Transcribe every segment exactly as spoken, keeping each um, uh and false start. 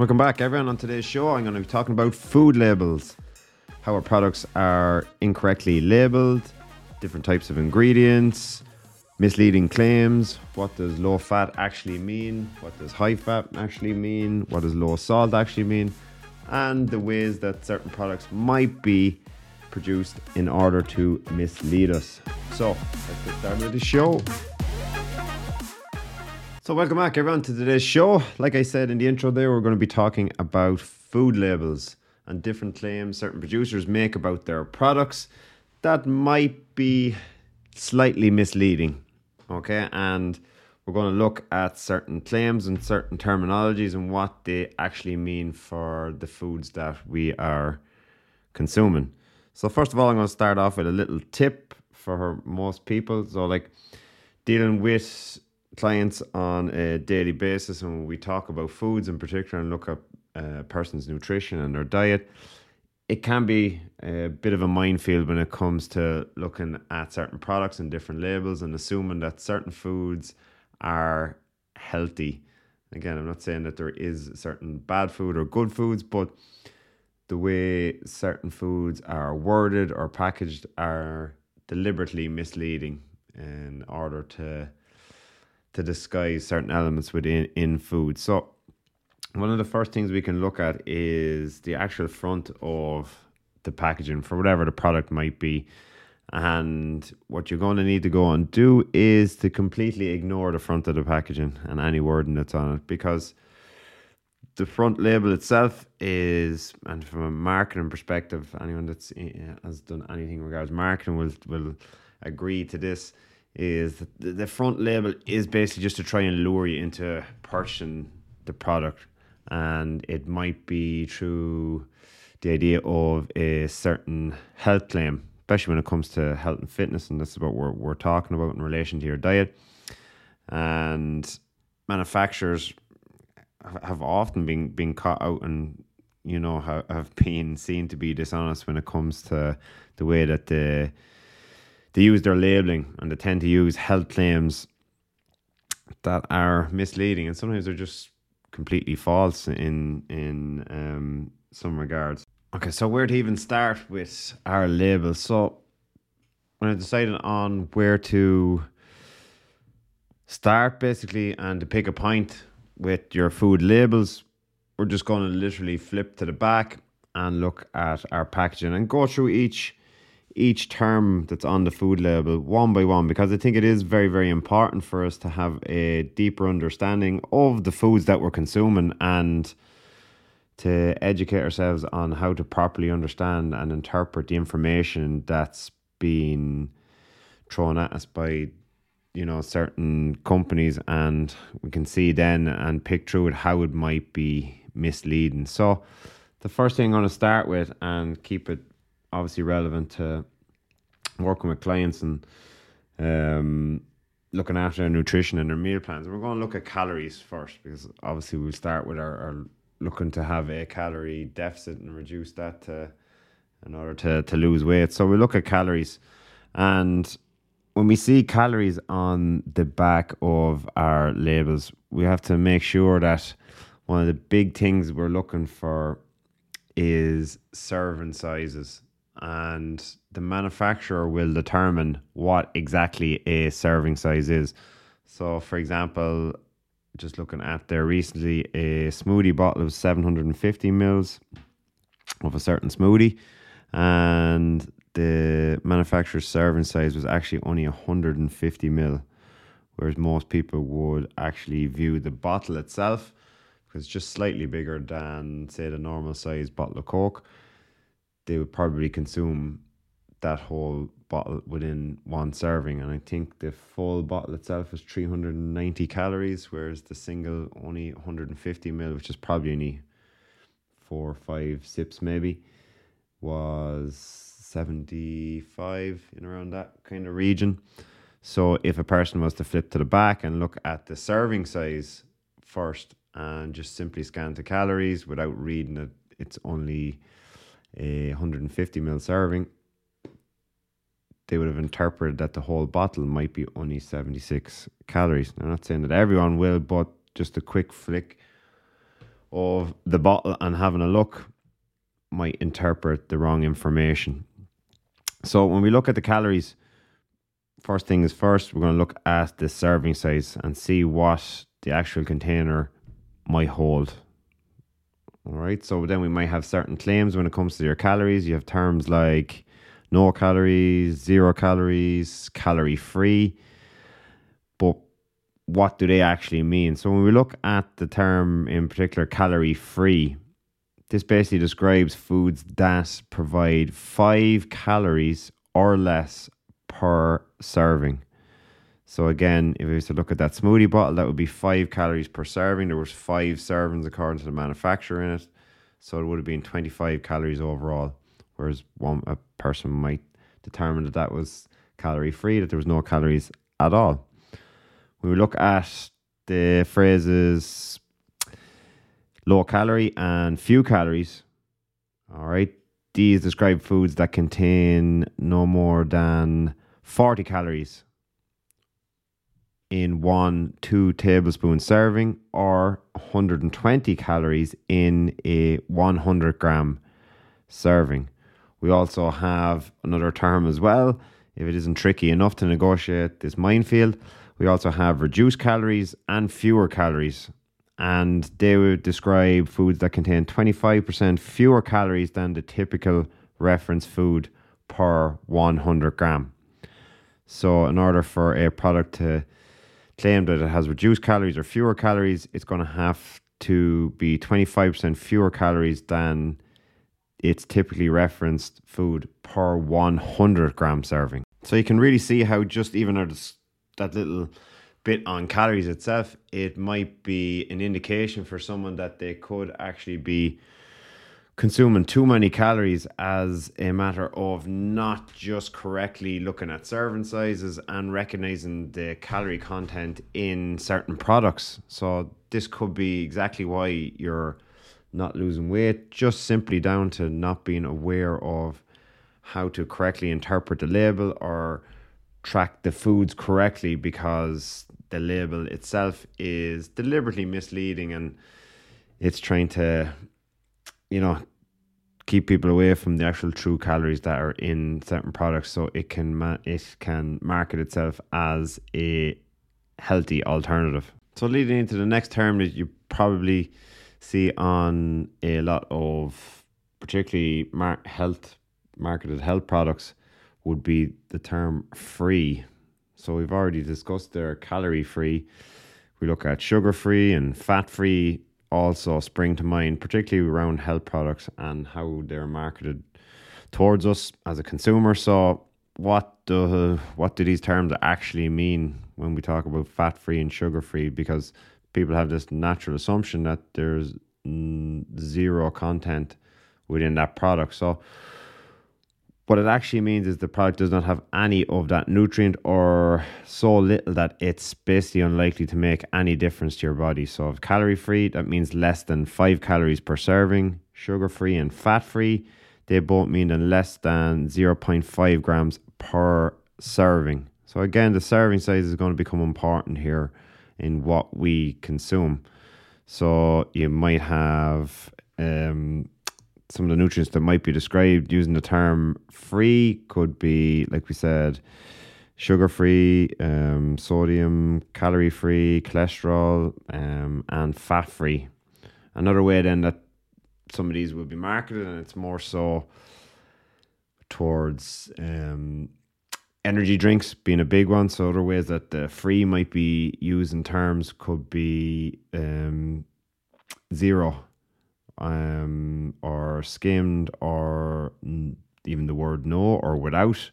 Welcome back, everyone. On today's show, I'm going to be talking about food labels, how our products are incorrectly labeled, different types of ingredients, misleading claims, what does low fat actually mean, what does high fat actually mean, what does low salt actually mean, and the ways that certain products might be produced in order to mislead us. So let's get started with the show. So welcome back, everyone, to today's show. Like I said in the intro there, we're going to be talking about food labels and different claims certain producers make about their products that might be slightly misleading. Okay, and we're going to look at certain claims and certain terminologies and what they actually mean for the foods that we are consuming. So first of all, I'm going to start off with a little tip for most people. So like dealing with clients on a daily basis, and when we talk about foods in particular and look at a person's nutrition and their diet, it can be a bit of a minefield when it comes to looking at certain products and different labels and assuming that certain foods are healthy. Again, I'm not saying that there is certain bad food or good foods, but the way certain foods are worded or packaged are deliberately misleading in order to to disguise certain elements within in food. So one of the first things we can look at is the actual front of the packaging for whatever the product might be. And what you're going to need to go and do is to completely ignore the front of the packaging and any wording that's on it, because the front label itself is, and from a marketing perspective, anyone that's has done anything in regards marketing will will agree to this, is that the front label is basically just to try and lure you into purchasing the product. And it might be through the idea of a certain health claim, especially when it comes to health and fitness, and that's what we're, we're talking about in relation to your diet. And manufacturers have often been been caught out, and you know have, have been seen to be dishonest when it comes to the way that they they use their labeling, and they tend to use health claims that are misleading, and sometimes they're just completely false in in um some regards. Okay, so where to even start with our labels? So when I decided on where to start basically and to pick a point with your food labels, we're just going to literally flip to the back and look at our packaging and go through each each term that's on the food label one by one, because I think it is very, very important for us to have a deeper understanding of the foods that we're consuming and to educate ourselves on how to properly understand and interpret the information that's being thrown at us by you know certain companies, and we can see then and pick through it how it might be misleading. So the first thing I'm going to start with, and keep it obviously relevant to working with clients and um looking after their nutrition and their meal plans, we're going to look at calories first, because obviously we'll start with our, our looking to have a calorie deficit and reduce that to in order to to lose weight. So we look at calories, and when we see calories on the back of our labels, we have to make sure that one of the big things we're looking for is serving sizes, and the manufacturer will determine what exactly a serving size is. So for example, just looking at there recently, a smoothie bottle of seven hundred fifty mils of a certain smoothie, and the manufacturer's serving size was actually only one hundred fifty mil, whereas most people would actually view the bottle itself, because it's just slightly bigger than, say, the normal size bottle of Coke. They would probably consume that whole bottle within one serving, and I think the full bottle itself is three hundred ninety calories, whereas the single only one hundred fifty mil, which is probably only four, five sips maybe, was seventy-five, in around that kind of region. So if a person was to flip to the back and look at the serving size first and just simply scan the calories without reading it, it's only a one hundred fifty mil serving, they would have interpreted that the whole bottle might be only seventy-six calories. I'm not saying that everyone will, but just a quick flick of the bottle and having a look might interpret the wrong information. So when we look at the calories, first thing is first, we're going to look at the serving size and see what the actual container might hold. All right, so then we might have certain claims when it comes to your calories. You have terms like no calories, zero calories, calorie free. But what do they actually mean? So when we look at the term in particular, calorie free, this basically describes foods that provide five calories or less per serving. So again, if we were to look at that smoothie bottle, that would be five calories per serving. There was five servings according to the manufacturer in it. So it would have been twenty-five calories overall. Whereas one a person might determine that that was calorie free, that there was no calories at all. When we look at the phrases low calorie and few calories, all right, these describe foods that contain no more than forty calories in one two tablespoon serving or one hundred twenty calories in a one hundred gram serving. We also have another term as well, if it isn't tricky enough to negotiate this minefield, we also have reduced calories and fewer calories, and they would describe foods that contain twenty-five percent fewer calories than the typical reference food per one hundred gram. So in order for a product to claim that it has reduced calories or fewer calories, it's going to have to be twenty-five percent fewer calories than its typically referenced food per one hundred gram serving. So you can really see how just even that little bit on calories itself, it might be an indication for someone that they could actually be consuming too many calories as a matter of not just correctly looking at serving sizes and recognizing the calorie content in certain products. So this could be exactly why you're not losing weight, just simply down to not being aware of how to correctly interpret the label or track the foods correctly, because the label itself is deliberately misleading and it's trying to, you know, keep people away from the actual true calories that are in certain products, so it can ma- it can market itself as a healthy alternative. So leading into the next term that you probably see on a lot of particularly mar- health marketed health products would be the term free. So we've already discussed their calorie free. We look at sugar free and fat free also spring to mind, particularly around health products and how they're marketed towards us as a consumer. So what do, what do these terms actually mean when we talk about fat free and sugar free? Because people have this natural assumption that there's zero content within that product. So what it actually means is the product does not have any of that nutrient or so little that it's basically unlikely to make any difference to your body. So if calorie free, that means less than five calories per serving. Sugar free and fat free, they both mean less than zero point five grams per serving. So again, the serving size is going to become important here in what we consume. So you might have um some of the nutrients that might be described using the term free could be, like we said, sugar-free, um, sodium, calorie-free, cholesterol, um, and fat-free. Another way then that some of these will be marketed, and it's more so towards um, energy drinks being a big one. So other ways that the free might be used in terms could be um, zero. Um, or skimmed, or even the word no or without.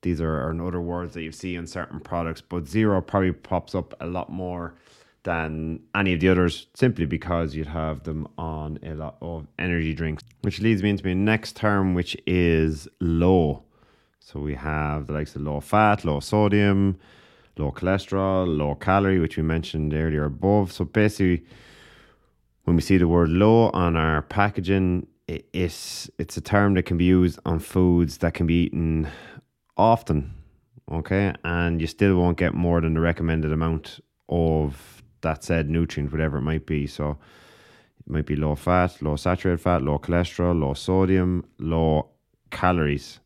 These are, are other words that you see in certain products, but zero probably pops up a lot more than any of the others simply because you'd have them on a lot of energy drinks, which leads me into my next term, which is low. So we have the likes of low fat, low sodium, low cholesterol, low calorie, which we mentioned earlier above. So basically, when we see the word low on our packaging, it, it's, it's a term that can be used on foods that can be eaten often, okay? And you still won't get more than the recommended amount of that said nutrient, whatever it might be. So might be low fat, low saturated fat, low cholesterol, low sodium, low calories.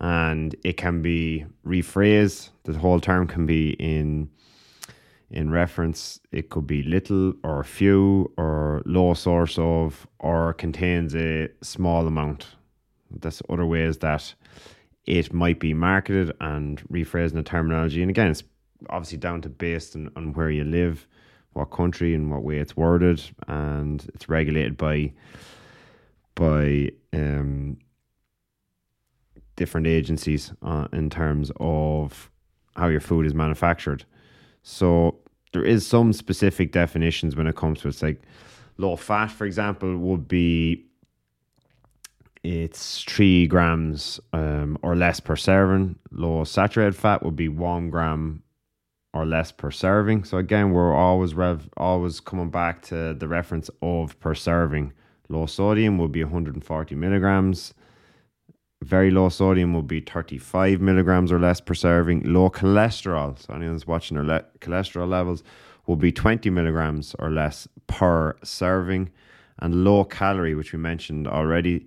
And it can be rephrased. The whole term can be in in reference. It could be little or few or low source of or contains a small amount. That's other ways that it might be marketed and rephrasing the terminology. And again, it's obviously down to based on, on where you live, what country and what way it's worded, and it's regulated by by um different agencies uh, in terms of how your food is manufactured. So there is some specific definitions when it comes to it. It's like low fat, for example, would be it's three grams um, or less per serving. Low saturated fat would be one gram or less per serving. So again, we're always rev- always coming back to the reference of per serving. Low sodium would be one hundred forty milligrams. Very low sodium would be thirty-five milligrams or less per serving. Low cholesterol, so anyone's watching their le- cholesterol levels, will be twenty milligrams or less per serving. And low calorie, which we mentioned already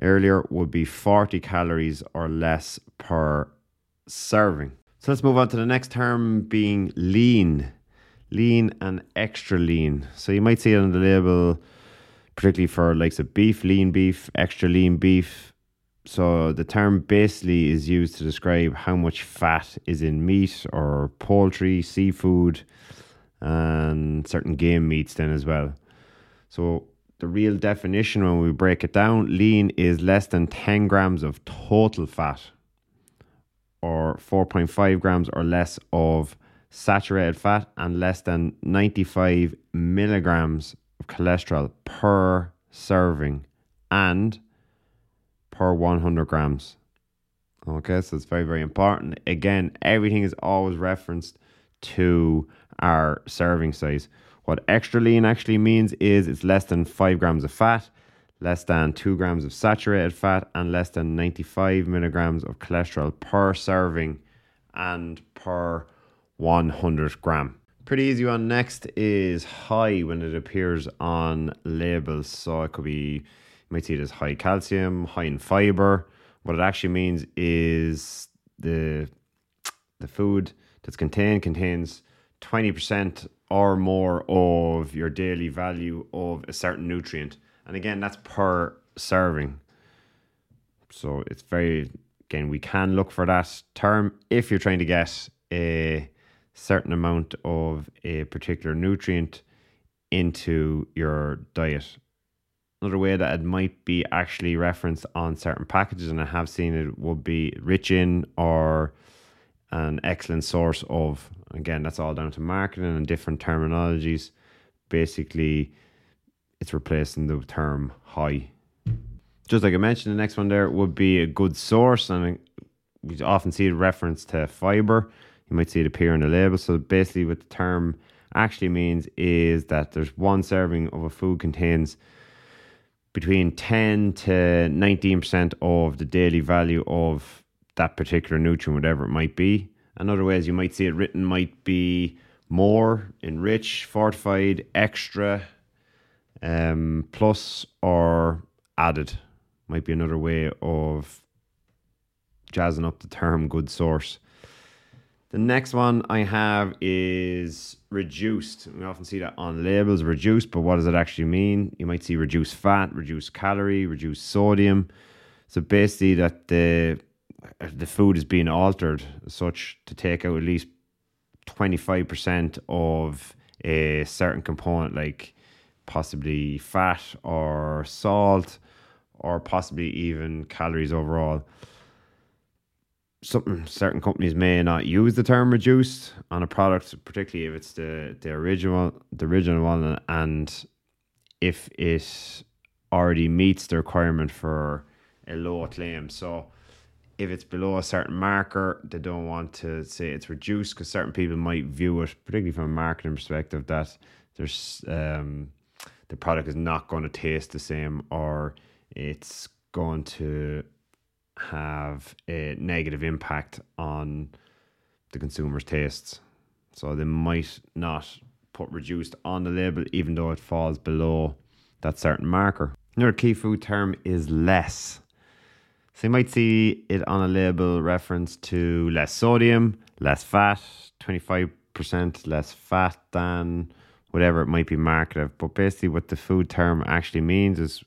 earlier, would be forty calories or less per serving. So let's move on to the next term, being lean. Lean and extra lean. So you might see it on the label, particularly for likes of beef, lean beef, extra lean beef. So the term basically is used to describe how much fat is in meat or poultry, seafood, and certain game meats then as well. So the real definition, when we break it down, lean is less than ten grams of total fat or four point five grams or less of saturated fat and less than ninety-five milligrams of cholesterol per serving and per one hundred grams. Okay, so it's very, very important. Again, everything is always referenced to our serving size. What extra lean actually means is it's less than five grams of fat, less than two grams of saturated fat, and less than ninety-five milligrams of cholesterol per serving and per one hundred gram. Pretty easy one. Next is high when it appears on labels. So it could be, you might see it as high calcium, high in fiber. What it actually means is the, the food that's contained contains twenty percent or more of your daily value of a certain nutrient. And again, that's per serving. So it's very, again, we can look for that term if you're trying to get a certain amount of a particular nutrient into your diet. Another way that it might be actually referenced on certain packages, and I have seen it, would be rich in or an excellent source of. Again, that's all down to marketing and different terminologies. Basically, it's replacing the term high. Just like I mentioned, the next one there would be a good source, and we often see a reference to fiber. You might see it appear on the label. So basically what the term actually means is that there's one serving of a food contains between ten to nineteen percent of the daily value of that particular nutrient, whatever it might be. And other ways you might see it written might be more, enriched, fortified, extra, um, plus, or added. Might be another way of jazzing up the term good source. The next one I have is reduced. We often see that on labels, reduced, but what does it actually mean? You might see reduced fat, reduced calorie, reduced sodium. So basically that the the food is being altered such to take out at least twenty-five percent of a certain component, like possibly fat or salt or possibly even calories overall. Something certain companies may not use the term reduced on a product, particularly if it's the, the original the original one, and if it already meets the requirement for a low claim. So if it's below a certain marker, they don't want to say it's reduced, because certain people might view it, particularly from a marketing perspective, that there's um the product is not going to taste the same, or it's going to have a negative impact on the consumer's tastes. So they might not put reduced on the label, even though it falls below that certain marker. Another key food term is less. So you might see it on a label reference to less sodium, less fat, twenty-five percent less fat than whatever it might be marketed of. But basically what the food term actually means is,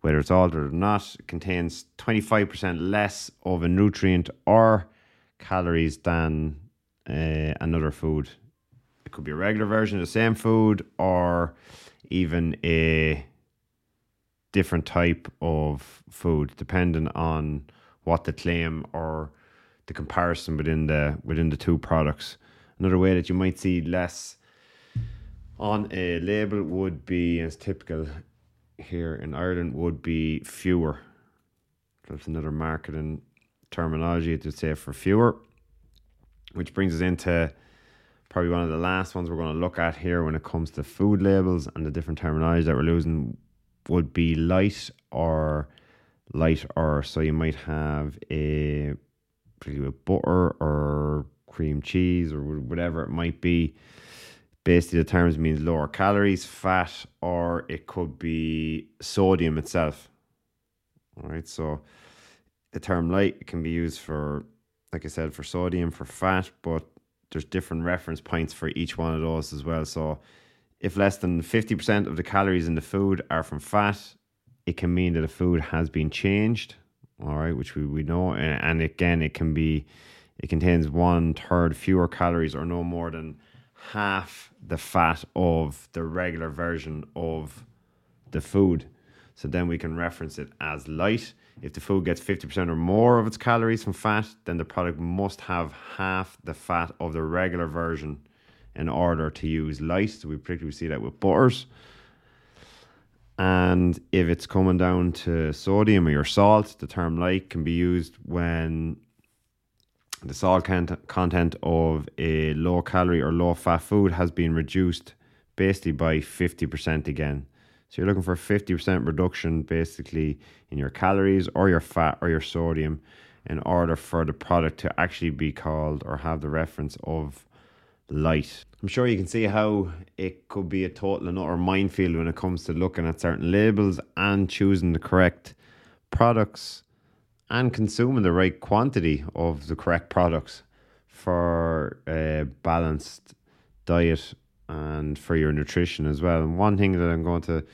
whether it's altered or not, it contains twenty-five percent less of a nutrient or calories than uh, another food. It could be a regular version of the same food or even a different type of food, depending on what the claim or the comparison within the within the two products. Another way that you might see less on a label would be, as typical here in Ireland, would be fewer. That's another marketing terminology to say for fewer, which brings us into probably one of the last ones we're going to look at here when it comes to food labels and the different terminology that we're losing, would be light or lighter. So you might have a particular butter or cream cheese or whatever it might be. Basically the terms means lower calories, fat, or it could be sodium itself. All right, so the term light can be used for, like I said, for sodium, for fat, but there's different reference points for each one of those as well. So if less than fifty percent of the calories in the food are from fat, it can mean that the food has been changed, all right, which we, we know. And, and again, it can be, it contains one third fewer calories or no more than half the fat of the regular version of the food. So then we can reference it as light. If the food gets fifty percent or more of its calories from fat, then the product must have half the fat of the regular version in order to use light. So we particularly see that with butters. And if it's coming down to sodium or your salt, the term light can be used when the salt content of a low calorie or low fat food has been reduced basically by fifty percent again. So you're looking for a fifty percent reduction basically in your calories or your fat or your sodium in order for the product to actually be called or have the reference of light. I'm sure you can see how it could be a total and utter minefield when it comes to looking at certain labels and choosing the correct products and consuming the right quantity of the correct products for a balanced diet and for your nutrition as well. And one thing that I'm going to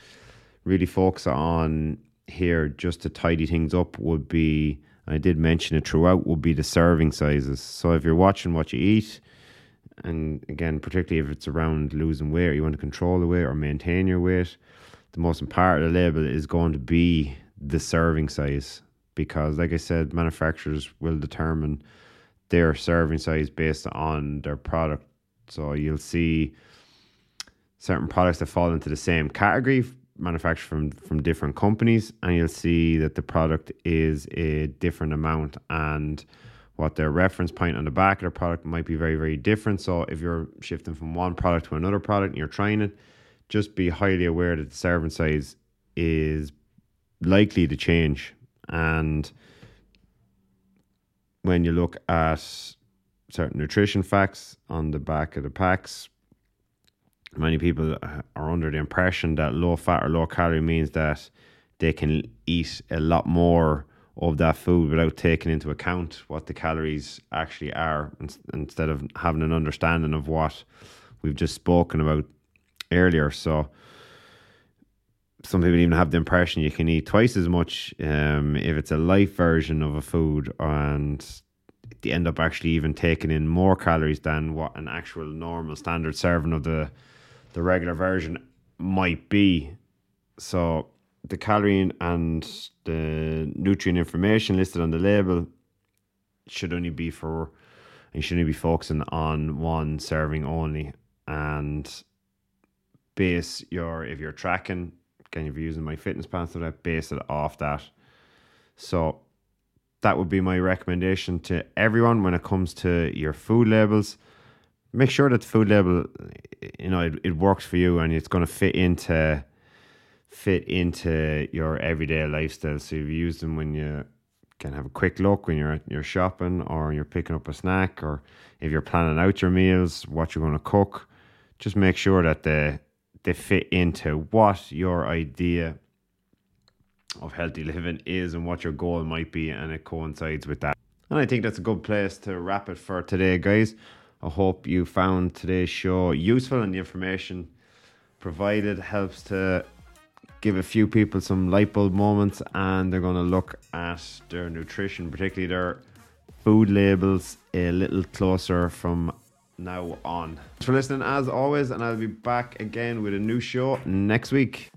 really focus on here, just to tidy things up, would be, and I did mention it throughout, would be the serving sizes. So if you're watching what you eat, and again, particularly if it's around losing weight or you want to control the weight or maintain your weight, the most important part of the label is going to be the serving size, because like I said, manufacturers will determine their serving size based on their product. So you'll see certain products that fall into the same category manufactured from, from different companies, and you'll see that the product is a different amount and what their reference point on the back of their product might be very, very different. So if you're shifting from one product to another product and you're trying it, just be highly aware that the serving size is likely to change. And when you look at certain nutrition facts on the back of the packs, many people are under the impression that low fat or low calorie means that they can eat a lot more of that food without taking into account what the calories actually are, instead of having an understanding of what we've just spoken about earlier. So some people even have the impression you can eat twice as much um, if it's a light version of a food, and they end up actually even taking in more calories than what an actual normal standard serving of the, the regular version might be. So the calorie and the nutrient information listed on the label should only be for, and shouldn't be focusing on one serving only. And base your, if you're tracking, again, if you're using MyFitnessPal for that, base it off that. So that would be my recommendation to everyone when it comes to your food labels. Make sure that the food label, you know, it, it works for you and it's going to fit into fit into your everyday lifestyle. So you use them when you can have a quick look when you're you're shopping, or you're picking up a snack, or if you're planning out your meals, what you're going to cook. Just make sure that the they fit into what your idea of healthy living is and what your goal might be, and it coincides with that. And I think that's a good place to wrap it for today, guys. I hope you found today's show useful, and the information provided helps to give a few people some light bulb moments, and they're going to look at their nutrition, particularly their food labels, a little closer from now on. Thanks for listening as always, and I'll be back again with a new show next week.